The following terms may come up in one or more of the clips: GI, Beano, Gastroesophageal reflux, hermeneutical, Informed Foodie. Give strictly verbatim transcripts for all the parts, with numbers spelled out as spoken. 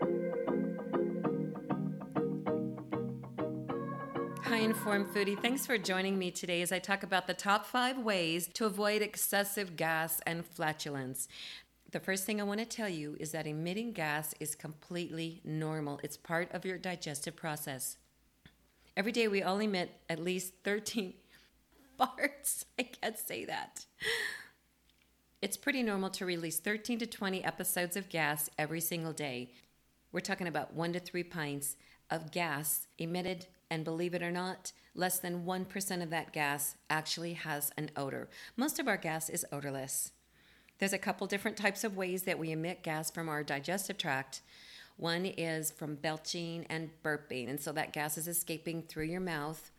Hi, Informed Foodie. Thanks for joining me today as I talk about the top five ways to avoid excessive gas and flatulence. The first thing I want to tell you is that emitting gas is completely normal. It's part of your digestive process. Every day we all emit at least thirteen farts. I can't say that. It's pretty normal to release thirteen to twenty episodes of gas every single day. We're talking about one to three pints of gas emitted. And believe it or not, less than one percent of that gas actually has an odor. Most of our gas is odorless. There's a couple different types of ways that we emit gas from our digestive tract. One is from belching and burping, and so that gas is escaping through your mouth.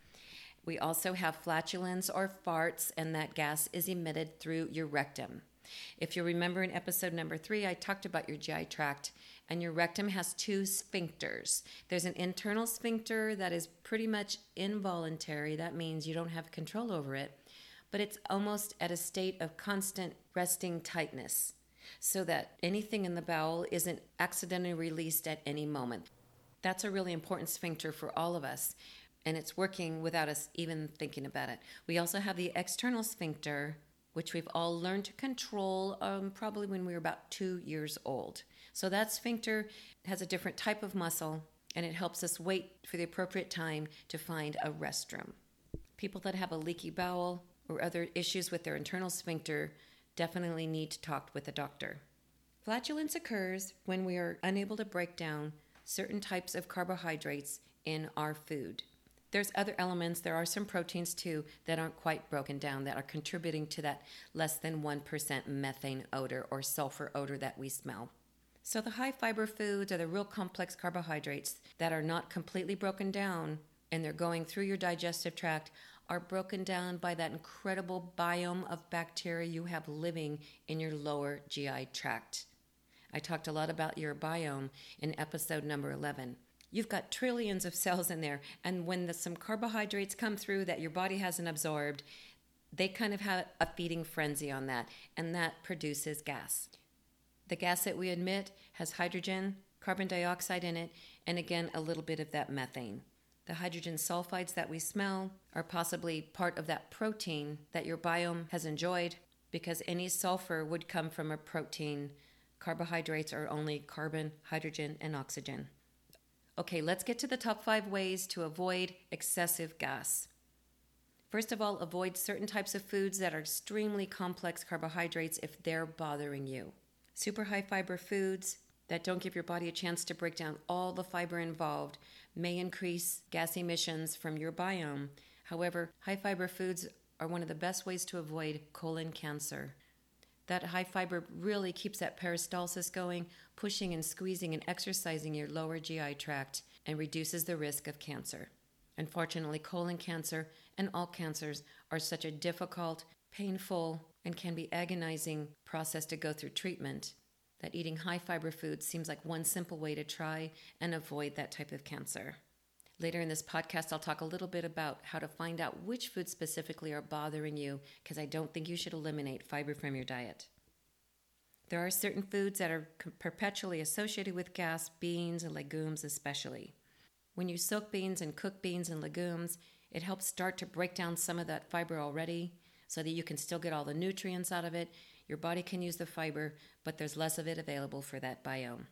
We also have flatulence or farts, and that gas is emitted through your rectum. If you remember in episode number three, I talked about your G I tract, and your rectum has two sphincters. There's an internal sphincter that is pretty much involuntary. That means you don't have control over it, but it's almost at a state of constant resting tightness so that anything in the bowel isn't accidentally released at any moment. That's a really important sphincter for all of us, and it's working without us even thinking about it. We also have the external sphincter, which we've all learned to control um, probably when we were about two years old. So that sphincter has a different type of muscle, and it helps us wait for the appropriate time to find a restroom. People that have a leaky bowel or other issues with their internal sphincter definitely need to talk with a doctor. Flatulence occurs when we are unable to break down certain types of carbohydrates in our food. There's other elements, there are some proteins too that aren't quite broken down that are contributing to that less than one percent methane odor or sulfur odor that we smell. So the high fiber foods are the real complex carbohydrates that are not completely broken down and they're going through your digestive tract are broken down by that incredible biome of bacteria you have living in your lower G I tract. I talked a lot about your biome in episode number eleven. You've got trillions of cells in there, and when the, some carbohydrates come through that your body hasn't absorbed, they kind of have a feeding frenzy on that, and that produces gas. The gas that we emit has hydrogen, carbon dioxide in it, and again, a little bit of that methane. The hydrogen sulfides that we smell are possibly part of that protein that your biome has enjoyed, because any sulfur would come from a protein. Carbohydrates are only carbon, hydrogen, and oxygen. Okay, let's get to the top five ways to avoid excessive gas. First of all, avoid certain types of foods that are extremely complex carbohydrates if they're bothering you. Super high fiber foods that don't give your body a chance to break down all the fiber involved may increase gas emissions from your biome. However, high fiber foods are one of the best ways to avoid colon cancer. That high fiber really keeps that peristalsis going, pushing and squeezing and exercising your lower G I tract and reduces the risk of cancer. Unfortunately, colon cancer and all cancers are such a difficult, painful, and can be agonizing process to go through treatment that eating high fiber foods seems like one simple way to try and avoid that type of cancer. Later in this podcast, I'll talk a little bit about how to find out which foods specifically are bothering you, because I don't think you should eliminate fiber from your diet. There are certain foods that are perpetually associated with gas, beans and legumes especially. When you soak beans and cook beans and legumes, it helps start to break down some of that fiber already so that you can still get all the nutrients out of it. Your body can use the fiber, but there's less of it available for that biome.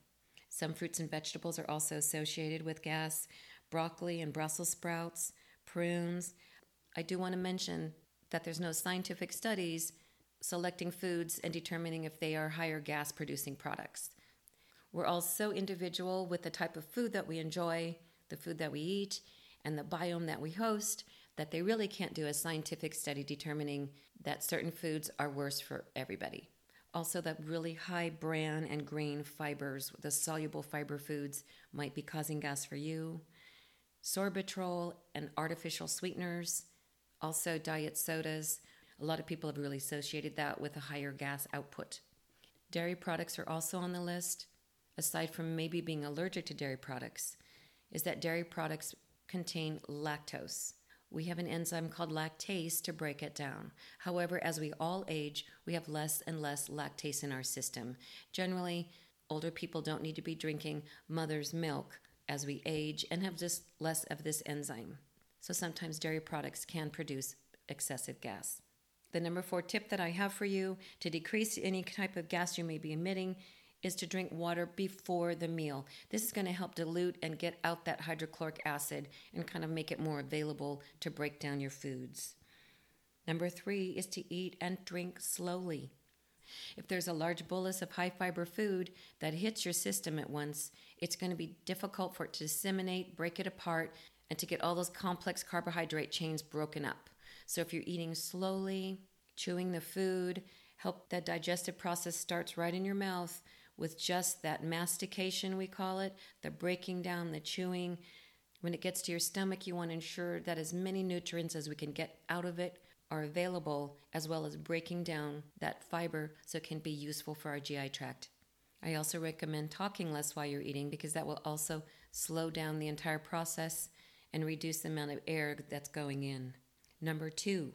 Some fruits and vegetables are also associated with gas. Broccoli and Brussels sprouts, prunes. I do want to mention that there's no scientific studies selecting foods and determining if they are higher gas producing products. We're all so individual with the type of food that we enjoy, the food that we eat, and the biome that we host, that they really can't do a scientific study determining that certain foods are worse for everybody. Also, that really high bran and grain fibers, the soluble fiber foods, might be causing gas for you. Sorbitol and artificial sweeteners, also diet sodas. A lot of people have really associated that with a higher gas output. Dairy products are also on the list, aside from maybe being allergic to dairy products, is that dairy products contain lactose. We have an enzyme called lactase to break it down. However, as we all age, we have less and less lactase in our system. Generally, Older people don't need to be drinking mother's milk as we age and have just less of this enzyme. So sometimes dairy products can produce excessive gas. The number four tip that I have for you to decrease any type of gas you may be emitting is to drink water before the meal. This is going to help dilute and get out that hydrochloric acid and kind of make it more available to break down your foods. Number three is to eat and drink slowly. If there's a large bolus of high-fiber food that hits your system at once, it's going to be difficult for it to disseminate, break it apart, and to get all those complex carbohydrate chains broken up. So if you're eating slowly, chewing the food, help that digestive process starts right in your mouth with just that mastication, we call it, the breaking down, the chewing. When it gets to your stomach, you want to ensure that as many nutrients as we can get out of it are available, as well as breaking down that fiber so it can be useful for our G I tract. I also recommend talking less while you're eating because that will also slow down the entire process and reduce the amount of air that's going in. Number two,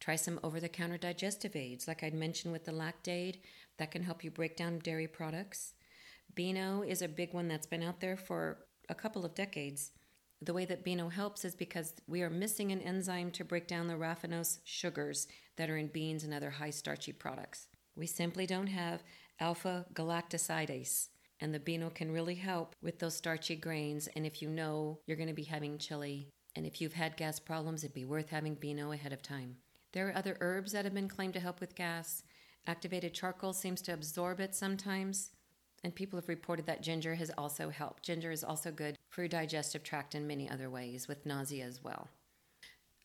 try some over-the-counter digestive aids. Like I'd mentioned with the Lactaid, that can help you break down dairy products. Beano is a big one that's been out there for a couple of decades. The way that Beano helps is because we are missing an enzyme to break down the raffinose sugars that are in beans and other high starchy products. We simply don't have alpha-galactosidase, and the Beano can really help with those starchy grains. And if you know you're going to be having chili, and if you've had gas problems, it'd be worth having Beano ahead of time. There are other herbs that have been claimed to help with gas. Activated charcoal seems to absorb it sometimes. And people have reported that ginger has also helped. Ginger is also good for your digestive tract in many other ways, with nausea as well.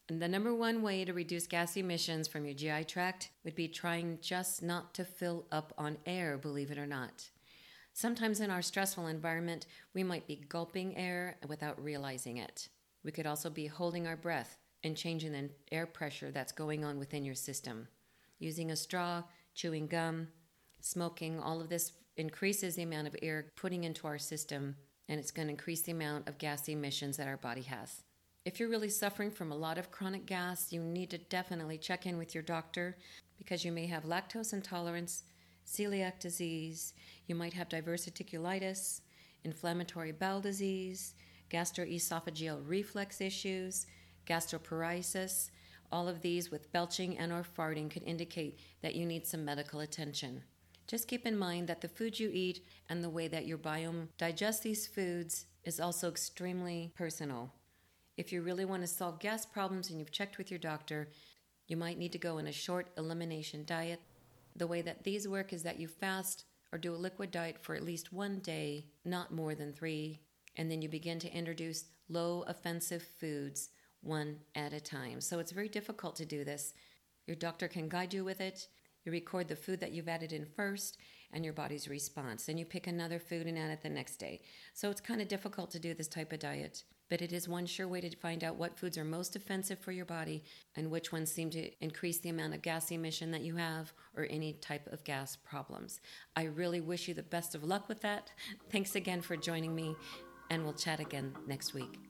And the number one way to reduce gas emissions from your G I tract would be trying just not to fill up on air, believe it or not. Sometimes in our stressful environment, we might be gulping air without realizing it. We could also be holding our breath and changing the air pressure that's going on within your system. Using a straw, chewing gum, smoking, all of this increases the amount of air putting into our system, and it's going to increase the amount of gas emissions that our body has. If you're really suffering from a lot of chronic gas, you need to definitely check in with your doctor because you may have lactose intolerance, celiac disease, you might have diverticulitis, inflammatory bowel disease, gastroesophageal reflux issues, gastroparesis. All of these with belching and or farting could indicate that you need some medical attention. Just keep in mind that the food you eat and the way that your biome digests these foods is also extremely personal. If you really want to solve gas problems and you've checked with your doctor, you might need to go on a short elimination diet. The way that these work is that you fast or do a liquid diet for at least one day, not more than three, and then you begin to introduce low offensive foods one at a time. So it's very difficult to do this. Your doctor can guide you with it. You record the food that you've added in first and your body's response. Then you pick another food and add it the next day. So it's kind of difficult to do this type of diet, but it is one sure way to find out what foods are most offensive for your body and which ones seem to increase the amount of gas emission that you have or any type of gas problems. I really wish you the best of luck with that. Thanks again for joining me, and we'll chat again next week.